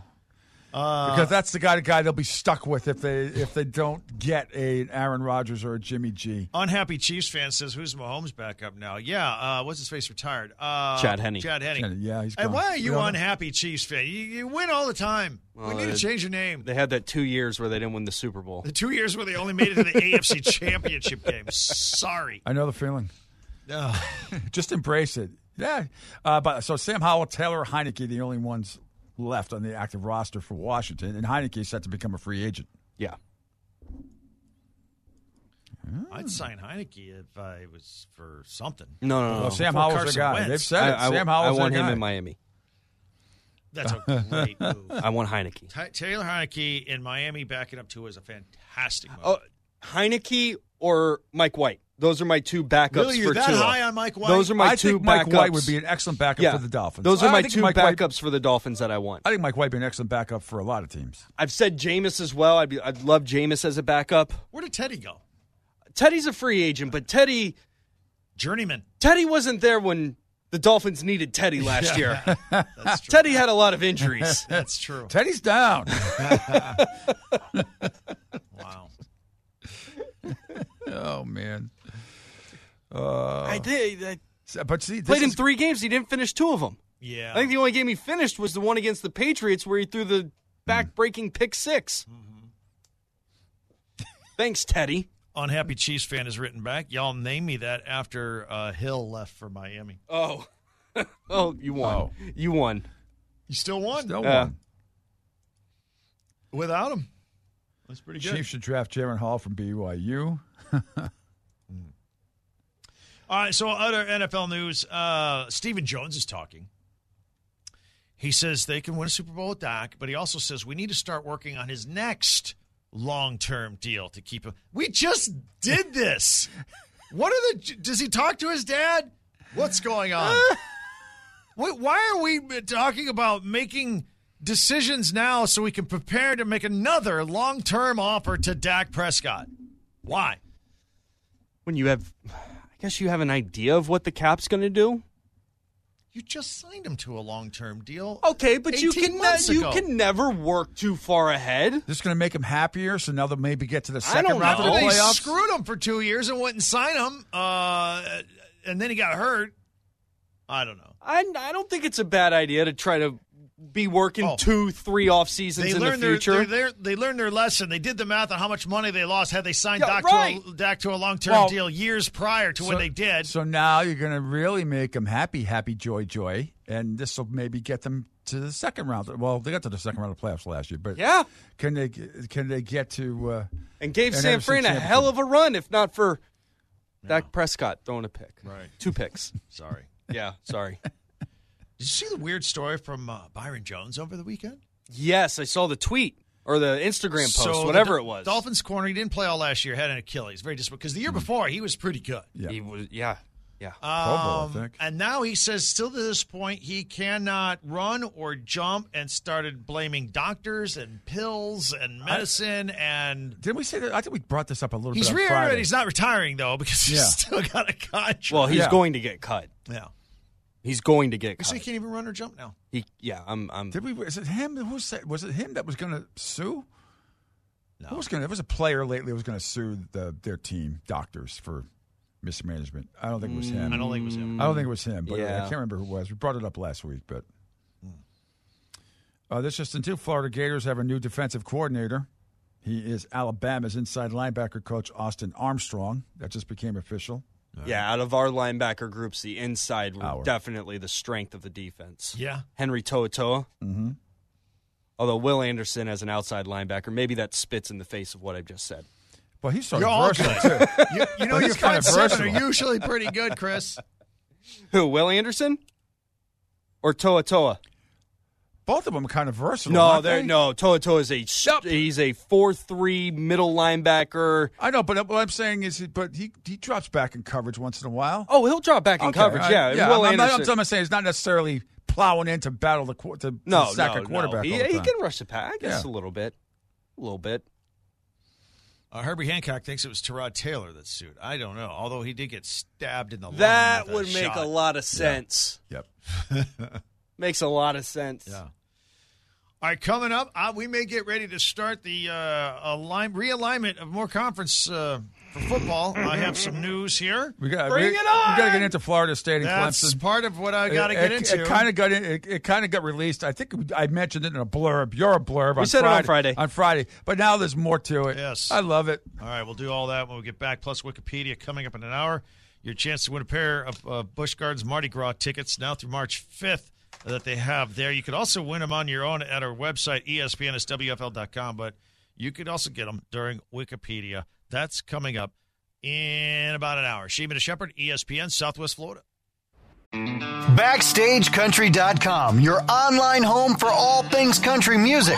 Uh, because that's the guy, the guy they'll be stuck with if they if they don't get a, an Aaron Rodgers or a Jimmy G. Unhappy Chiefs fan says, "Who's Mahomes backup now?" Yeah, uh, what's his face retired? Uh, Chad Henne. Chad Henne. Yeah, he's gone. And why are you unhappy Chiefs fan? You, you win all the time. Well, we need they, to change your name. They had that two years where they didn't win the Super Bowl. The two years where they only made it to the A F C Championship game. Sorry, I know the feeling. Uh. Just embrace it. Yeah, uh, but so Sam Howell, Taylor Heineke, the only ones left on the active roster for Washington, and Heineke is set to become a free agent. Yeah. Mm. I'd sign Heineke if uh, it was for something. No, no, no. Well, Sam Howell's their guy. Wentz. They've said I, it. I, Sam Howell's I, I want him guy. in Miami. That's a great move. I want Heineke. T- Taylor Heineke in Miami backing up Tua is a fantastic move. Oh, Heineke or Mike White. Those are my two backups really, for Tua. Really, you're that high on Mike White? Those are my I two backups. I think Mike backups. White would be an excellent backup yeah. for the Dolphins. Those are I my two Mike backups White, for the Dolphins that I want. I think Mike White would be an excellent backup for a lot of teams. I've said Jameis as well. I'd, be, I'd love Jameis as a backup. Where did Teddy go? Teddy's a free agent, but Teddy... Journeyman. Teddy wasn't there when the Dolphins needed Teddy last yeah. year. That's true. Teddy had a lot of injuries. That's true. Teddy's down. Wow. Oh, man. Uh, I did. I but see, this played is... in three games. He didn't finish two of them. Yeah. I think the only game he finished was the one against the Patriots where he threw the back-breaking pick six. Mm-hmm. Thanks, Teddy. Unhappy Chiefs fan has written back. Y'all name me that after uh, Hill left for Miami. Oh. Oh, you won. Oh. You won. You still won? Still uh, won. Without him. That's pretty good. Chiefs should draft Jaron Hall from B Y U. All right, so other N F L news. Uh, Stephen Jones is talking. He says they can win a Super Bowl with Dak, but he also says we need to start working on his next long-term deal to keep him. We just did this. What are the? Does he talk to his dad? What's going on? Wait, why are we talking about making decisions now so we can prepare to make another long-term offer to Dak Prescott? Why? When you have, I guess you have an idea of what the cap's going to do. You just signed him to a long-term deal. Okay, but you can ne- you can never work too far ahead. This is going to make him happier, so now they'll maybe get to the second I don't round know. Of the playoffs. They screwed him for two years and wouldn't sign him, uh, and then he got hurt. I don't know. I I don't think it's a bad idea to try to be working oh. two, three off seasons they in the future. Their, their, they learned their lesson. They did the math on how much money they lost had they signed yeah, Dak, right. to a, Dak to a long-term well, deal years prior to so, when they did. So now you're going to really make them happy, happy, joy, joy, and this will maybe get them to the second round. Well, they got to the second round of playoffs last year, but yeah, can they can they get to uh, and gave San Fran a hell of a run, if not for yeah. Dak Prescott throwing a pick, right? Two picks. sorry, yeah, sorry. Did you see the weird story from uh, Byron Jones over the weekend? Yes, I saw the tweet or the Instagram post, so whatever the, it was. Dolphins corner, he didn't play all last year, had an Achilles. Very disappointing. Because the year before, he was pretty good. Yeah. He was, yeah. yeah. Um, Bobo, I think. And now he says, still to this point, he cannot run or jump and started blaming doctors and pills and medicine. I, and Didn't we say that? I think we brought this up a little he's bit on Friday. He's not retiring, though, because yeah. he's still got a contract. Well, he's yeah. going to get cut. Yeah. He's going to get cut. So he can't even run or jump now. He, yeah, I'm. I'm. Did we? Is it him? Who said? Was it him that was going to sue? No, who was going? There was a player lately who was going to sue the, their team doctors for mismanagement. I don't think it was him. I don't think it was him. I don't think it was him. But yeah. I can't remember who it was. We brought it up last week. But uh, this just in two, Florida Gators have a new defensive coordinator. He is Alabama's inside linebacker coach Austin Armstrong. That just became official. Yeah, out of our linebacker groups, the inside were definitely the strength of the defense. Yeah. Henry To'otoa. Mm-hmm. Although Will Anderson as an outside linebacker, maybe that spits in the face of what I've just said. Well, he's sort of versatile, too. you, you know, your front seven are usually pretty good, Chris. Who, Will Anderson or To'otoa? Both of them are kind of versatile. No, they're they? no. To'otoa is a nope. he's a four three middle linebacker. I know, but what I'm saying is, he, but he he drops back in coverage once in a while. Oh, he'll drop back in okay. coverage. Uh, yeah, yeah. Will I'm, Anderson. Not, I'm, I'm saying he's not necessarily plowing in to battle the to, to no, sack no, a quarterback. No. He, all the time. He can rush the pass, I guess, yeah. a little bit, a little bit. Uh, Herbie Hancock thinks it was Tyrod Taylor that sued. I don't know. Although he did get stabbed in the lung. That would make shot. a lot of sense. Yeah. Yep. Makes a lot of sense. Yeah. All right, coming up, uh, we may get ready to start the uh, align- realignment of more conference uh, for football. I have some news here. We got bring we, it on. We got to get into Florida State and That's Clemson. That's part of what I got to get it, into. It kind of got in, it, it kind of got released. I think I mentioned it in a blurb. You're a blurb. We on said Friday, it on Friday. On Friday, but now there's more to it. Yes, I love it. All right, we'll do all that when we get back. Plus Wikipedia coming up in an hour. Your chance to win a pair of uh, Busch Gardens Mardi Gras tickets now through March fifth. That they have there. You could also win them on your own at our website, E S P N S W F L dot com, but you could also get them during Wikipedia. That's coming up in about an hour. Sheehan and Shepard, E S P N, Southwest Florida. Backstage Country dot com, your online home for all things country music.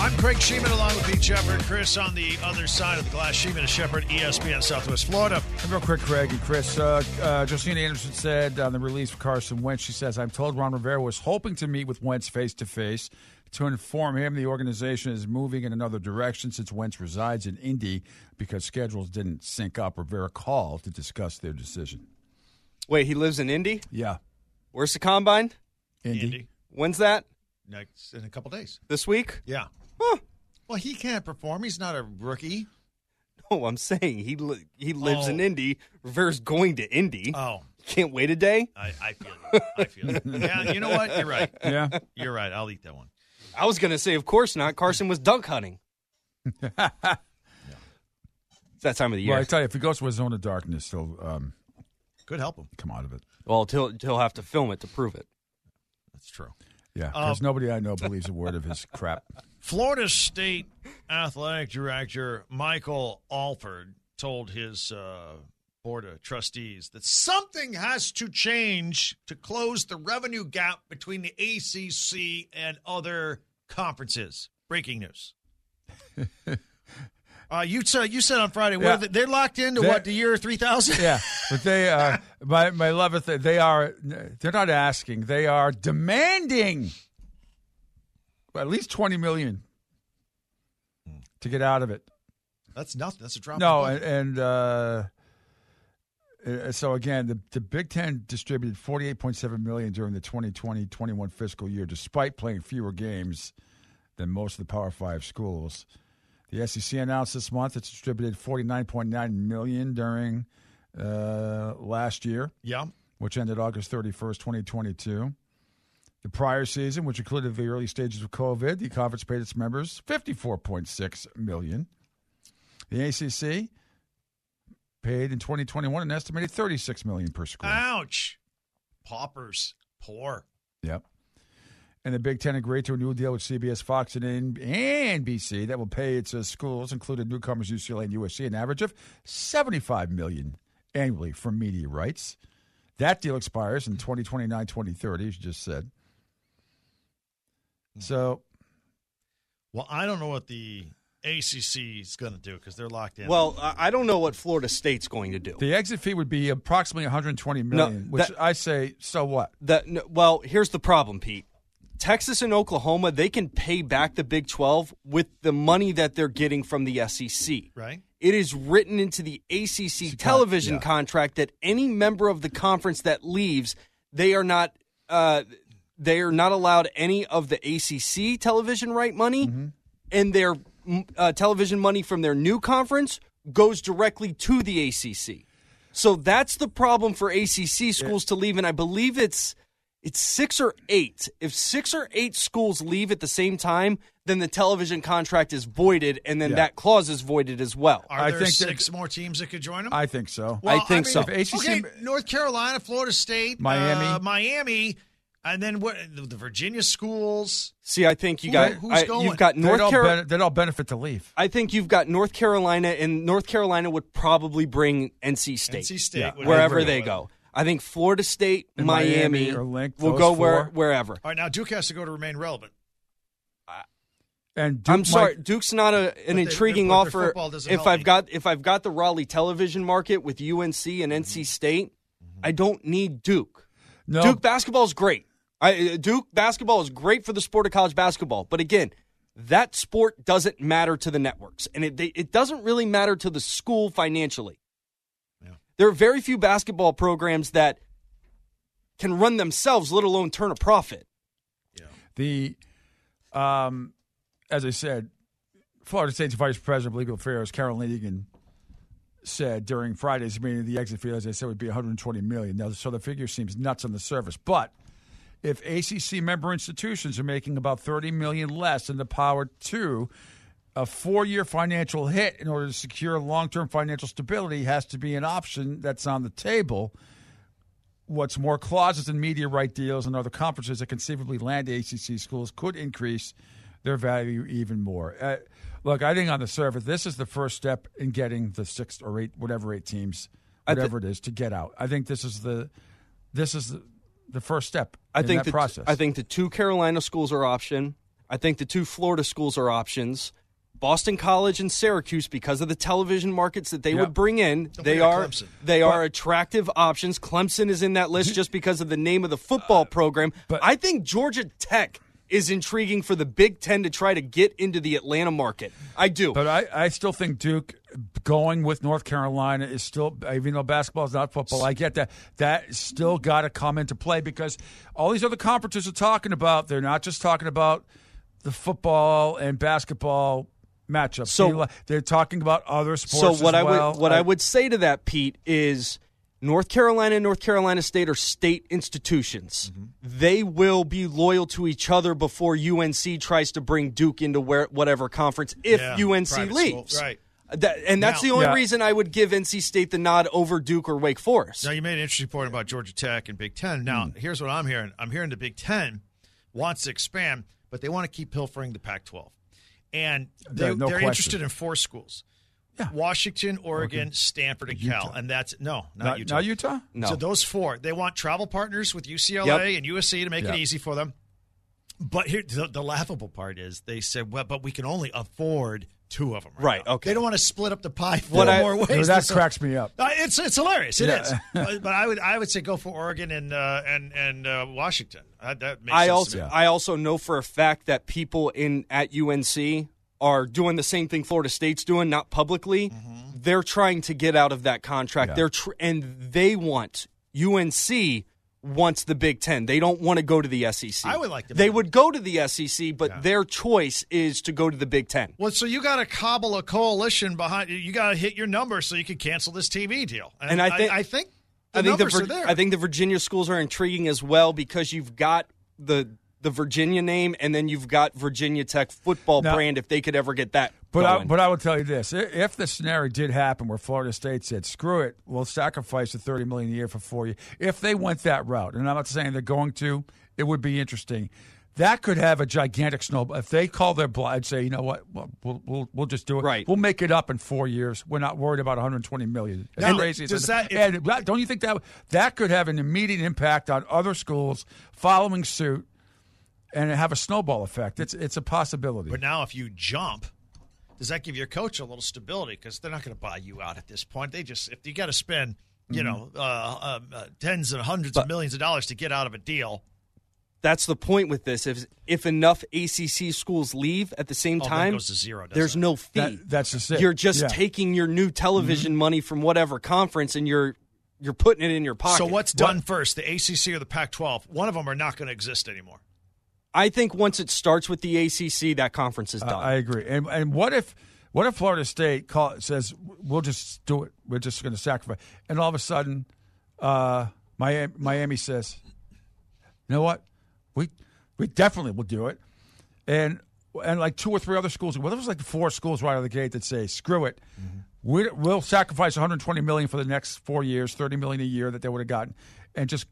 I'm Craig Sheehan along with Pete Shepard. Chris on the other side of the glass. Sheehan and Shepard, E S P N Southwest Florida. And real quick, Craig and Chris. Uh, uh, Justina Anderson said on the release of Carson Wentz, she says, I'm told Ron Rivera was hoping to meet with Wentz face-to-face to inform him the organization is moving in another direction since Wentz resides in Indy because schedules didn't sync up. Rivera called to discuss their decision. Wait, he lives in Indy? Yeah. Where's the combine? Indy. Indy. When's that? Next, in a couple days. This week? Yeah. Huh. Well, he can't perform. He's not a rookie. No, I'm saying he li- he lives oh. in Indy. Rivera's going to Indy. Oh. Can't wait a day? I, I feel it. I feel it. Yeah, you know what? You're right. Yeah. You're right. I'll eat that one. I was going to say, of course not. Carson was duck hunting. Yeah. It's that time of the year. Well, I tell you, if he goes to a zone of darkness, he'll um, could help him come out of it. Well, he'll, he'll have to film it to prove it. That's true. Yeah, because um, nobody I know believes a word of his crap. Florida State Athletic Director Michael Alford told his uh, Board of Trustees that something has to change to close the revenue gap between the A C C and other conferences. Breaking news. Uh, you said you said on Friday yeah. what, they're locked into they're, what the year three thousand. Yeah, but they uh, my my love of th- they are they're not asking, they are demanding at least twenty million to get out of it. That's nothing. That's a drop. No, and, and uh, so again, the the Big Ten distributed forty-eight point seven million during the twenty twenty twenty-one fiscal year, despite playing fewer games than most of the Power Five schools. The S E C announced this month it's distributed forty-nine point nine million dollars during uh, last year, yeah, which ended August thirty-first, twenty twenty-two. The prior season, which included the early stages of COVID, the conference paid its members fifty-four point six million dollars. The A C C paid in twenty twenty-one an estimated thirty-six million dollars per school. Ouch. Paupers. Poor. Yep. And the Big Ten agreed to a new deal with C B S, Fox, and N B C that will pay its uh, schools, including newcomers U C L A and U S C, an average of seventy-five million dollars annually for media rights. That deal expires in twenty twenty-nine, twenty thirty, as you just said. So. Well, I don't know what the A C C is going to do because they're locked in. Well, I don't know what Florida State's going to do. The exit fee would be approximately one hundred twenty million dollars, no, that, which I say, so what? That, no, well, here's the problem, Pete. Texas and Oklahoma, they can pay back the Big twelve with the money that they're getting from the S E C. Right. It is written into the A C C it's television con- yeah. contract that any member of the conference that leaves, they are not uh, they are not allowed any of the A C C television right money, mm-hmm. and their uh, television money from their new conference goes directly to the A C C. So that's the problem for A C C schools yeah. to leave, and I believe it's It's six or eight. If six or eight schools leave at the same time, then the television contract is voided, and then yeah. that clause is voided as well. Are there I think six that, more teams that could join them? I think so. Well, I think I mean, so. If A C C, okay, North Carolina, Florida State, Miami, uh, Miami, and then what? The Virginia schools. See, I think you Who, got who's I, going? You've got North Carolina. They'd all benefit to leave. I think you've got North Carolina, and North Carolina would probably bring N C State, N C State yeah, wherever they go. I think Florida State, and Miami, Miami will go where, wherever. All right, now Duke has to go to remain relevant. Uh, and Duke I'm sorry, might, Duke's not a, an they, intriguing they, offer. If I've me. got if I've got the Raleigh television market with U N C and N C State, mm-hmm. I don't need Duke. No. Duke basketball is great. I, Duke basketball is great for the sport of college basketball. But again, that sport doesn't matter to the networks, and it they, it doesn't really matter to the school financially. There are very few basketball programs that can run themselves, let alone turn a profit. Yeah. The, um, as I said, Florida State's Vice President of Legal Affairs, Carol Egan, said during Friday's meeting, the exit fee, as I said, would be one hundred twenty million dollars. Now, so the figure seems nuts on the surface. But if A C C member institutions are making about thirty million dollars less than the power to, a four-year financial hit in order to secure long-term financial stability has to be an option that's on the table. What's more, clauses in media right deals and other conferences that conceivably land A C C schools could increase their value even more. Uh, look, I think on the surface, this is the first step in getting the six or eight, whatever eight teams, whatever th- it is, to get out. I think this is the this is the, the first step I in think that the, process. I think the two Carolina schools are option. I think the two Florida schools are options. Boston College and Syracuse, because of the television markets that they yep. would bring in, Don't they are Clemson. they but, are attractive options. Clemson is in that list just because of the name of the football uh, program. But I think Georgia Tech is intriguing for the Big Ten to try to get into the Atlanta market. I do. But I, I still think Duke going with North Carolina is still, even though basketball is not football, I get that. That's still got to come into play because all these other conferences are talking about, they're not just talking about the football and basketball matchup. So they're talking about other sports. So what as well. I would what I, I would say to that, Pete, is North Carolina and North Carolina State are state institutions. Mm-hmm. They will be loyal to each other before U N C tries to bring Duke into where, whatever conference if yeah, U N C leaves. Right. That, and that's now, the only yeah. reason I would give N C State the nod over Duke or Wake Forest. Now you made an interesting point about Georgia Tech and Big Ten. Now mm. here's what I'm hearing. I'm hearing the Big Ten wants to expand, but they want to keep pilfering the Pac twelve. And they, no they're question. interested in four schools, yeah. Washington, Oregon, Oregon, Stanford, and Utah. Cal. And that's – no, not, not Utah. Not Utah? No. So those four. They want travel partners with U C L A yep. and U S C to make yep. it easy for them. But here, the, the laughable part is they said, well, but we can only afford two of them. Right, right okay. They don't want to split up the pie four I, more ways. You know, that so, cracks me up. Uh, it's it's hilarious. It yeah. is. but, but I would I would say go for Oregon and uh, and, and uh, Washington. Uh, that makes I sense also to me. I also know for a fact that people in at U N C are doing the same thing Florida State's doing, not publicly. Mm-hmm. They're trying to get out of that contract. Yeah. They're tr- and they want U N C wants the Big Ten. They don't want to go to the S E C. I would like to. They would go to the S E C, but yeah. their choice is to go to the Big Ten. Well, so you got to cobble a coalition behind. You got to hit your number so you can cancel this T V deal. And, and I think I, I think the I think numbers the, are there. I think the Virginia schools are intriguing as well because you've got the the Virginia name, and then you've got Virginia Tech football now, brand. If they could ever get that, but going. I, but I will tell you this: if the scenario did happen where Florida State said, "Screw it, we'll sacrifice the thirty million a year for four years," if they went that route, and I'm not saying they're going to, it would be interesting. That could have a gigantic snowball. If they call their bluff and say, you know what, we'll, we'll we'll just do it. Right. We'll make it up in four years. We're not worried about one hundred twenty million dollars. Now, crazy. Does that, and if, don't you think that that could have an immediate impact on other schools following suit and have a snowball effect? It's it's a possibility. But now if you jump, does that give your coach a little stability? Because they're not going to buy you out at this point. They just if you got to spend you mm-hmm. know uh, uh, tens and hundreds but, of millions of dollars to get out of a deal. That's the point with this. If if enough A C C schools leave at the same oh, time, goes to zero, there's it? no fee. That, that's just it. You're just yeah. taking your new television mm-hmm. money from whatever conference, and you're you're putting it in your pocket. So what's done what? first, the A C C or the Pac twelve? One of them are not going to exist anymore. I think once it starts with the A C C, that conference is done. Uh, I agree. And and what if what if Florida State call, says we'll just do it? We're just going to sacrifice. And all of a sudden, uh, Miami, Miami says, you know what? We we definitely will do it. And and like two or three other schools, well, there was like four schools right out of the gate that say, screw it. Mm-hmm. We, we'll sacrifice one hundred twenty million dollars for the next four years, thirty million dollars a year that they would have gotten, and just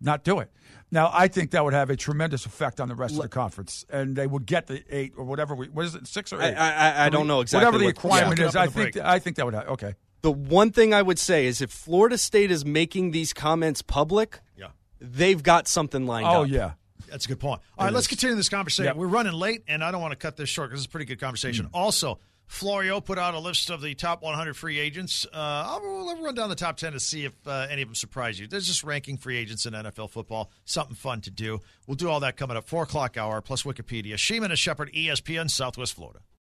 not do it. Now, I think that would have a tremendous effect on the rest of the conference, and they would get the eight or whatever. We, what is it, six or eight? I, I, I don't know exactly. Whatever the requirement is, I think, I think that would have. Okay. The one thing I would say is if Florida State is making these comments public, yeah. they've got something lined oh, up. Oh, yeah. That's a good point. All it right, is. let's continue this conversation. Yep. We're running late, and I don't want to cut this short because it's a pretty good conversation. Mm. Also, Florio put out a list of the top one hundred free agents. Uh, I'll, I'll run down the top ten to see if uh, any of them surprise you. There's just ranking free agents in N F L football, something fun to do. We'll do all that coming up, four o'clock hour, plus Wikipedia. Sheehan and Shepard, E S P N, Southwest Florida.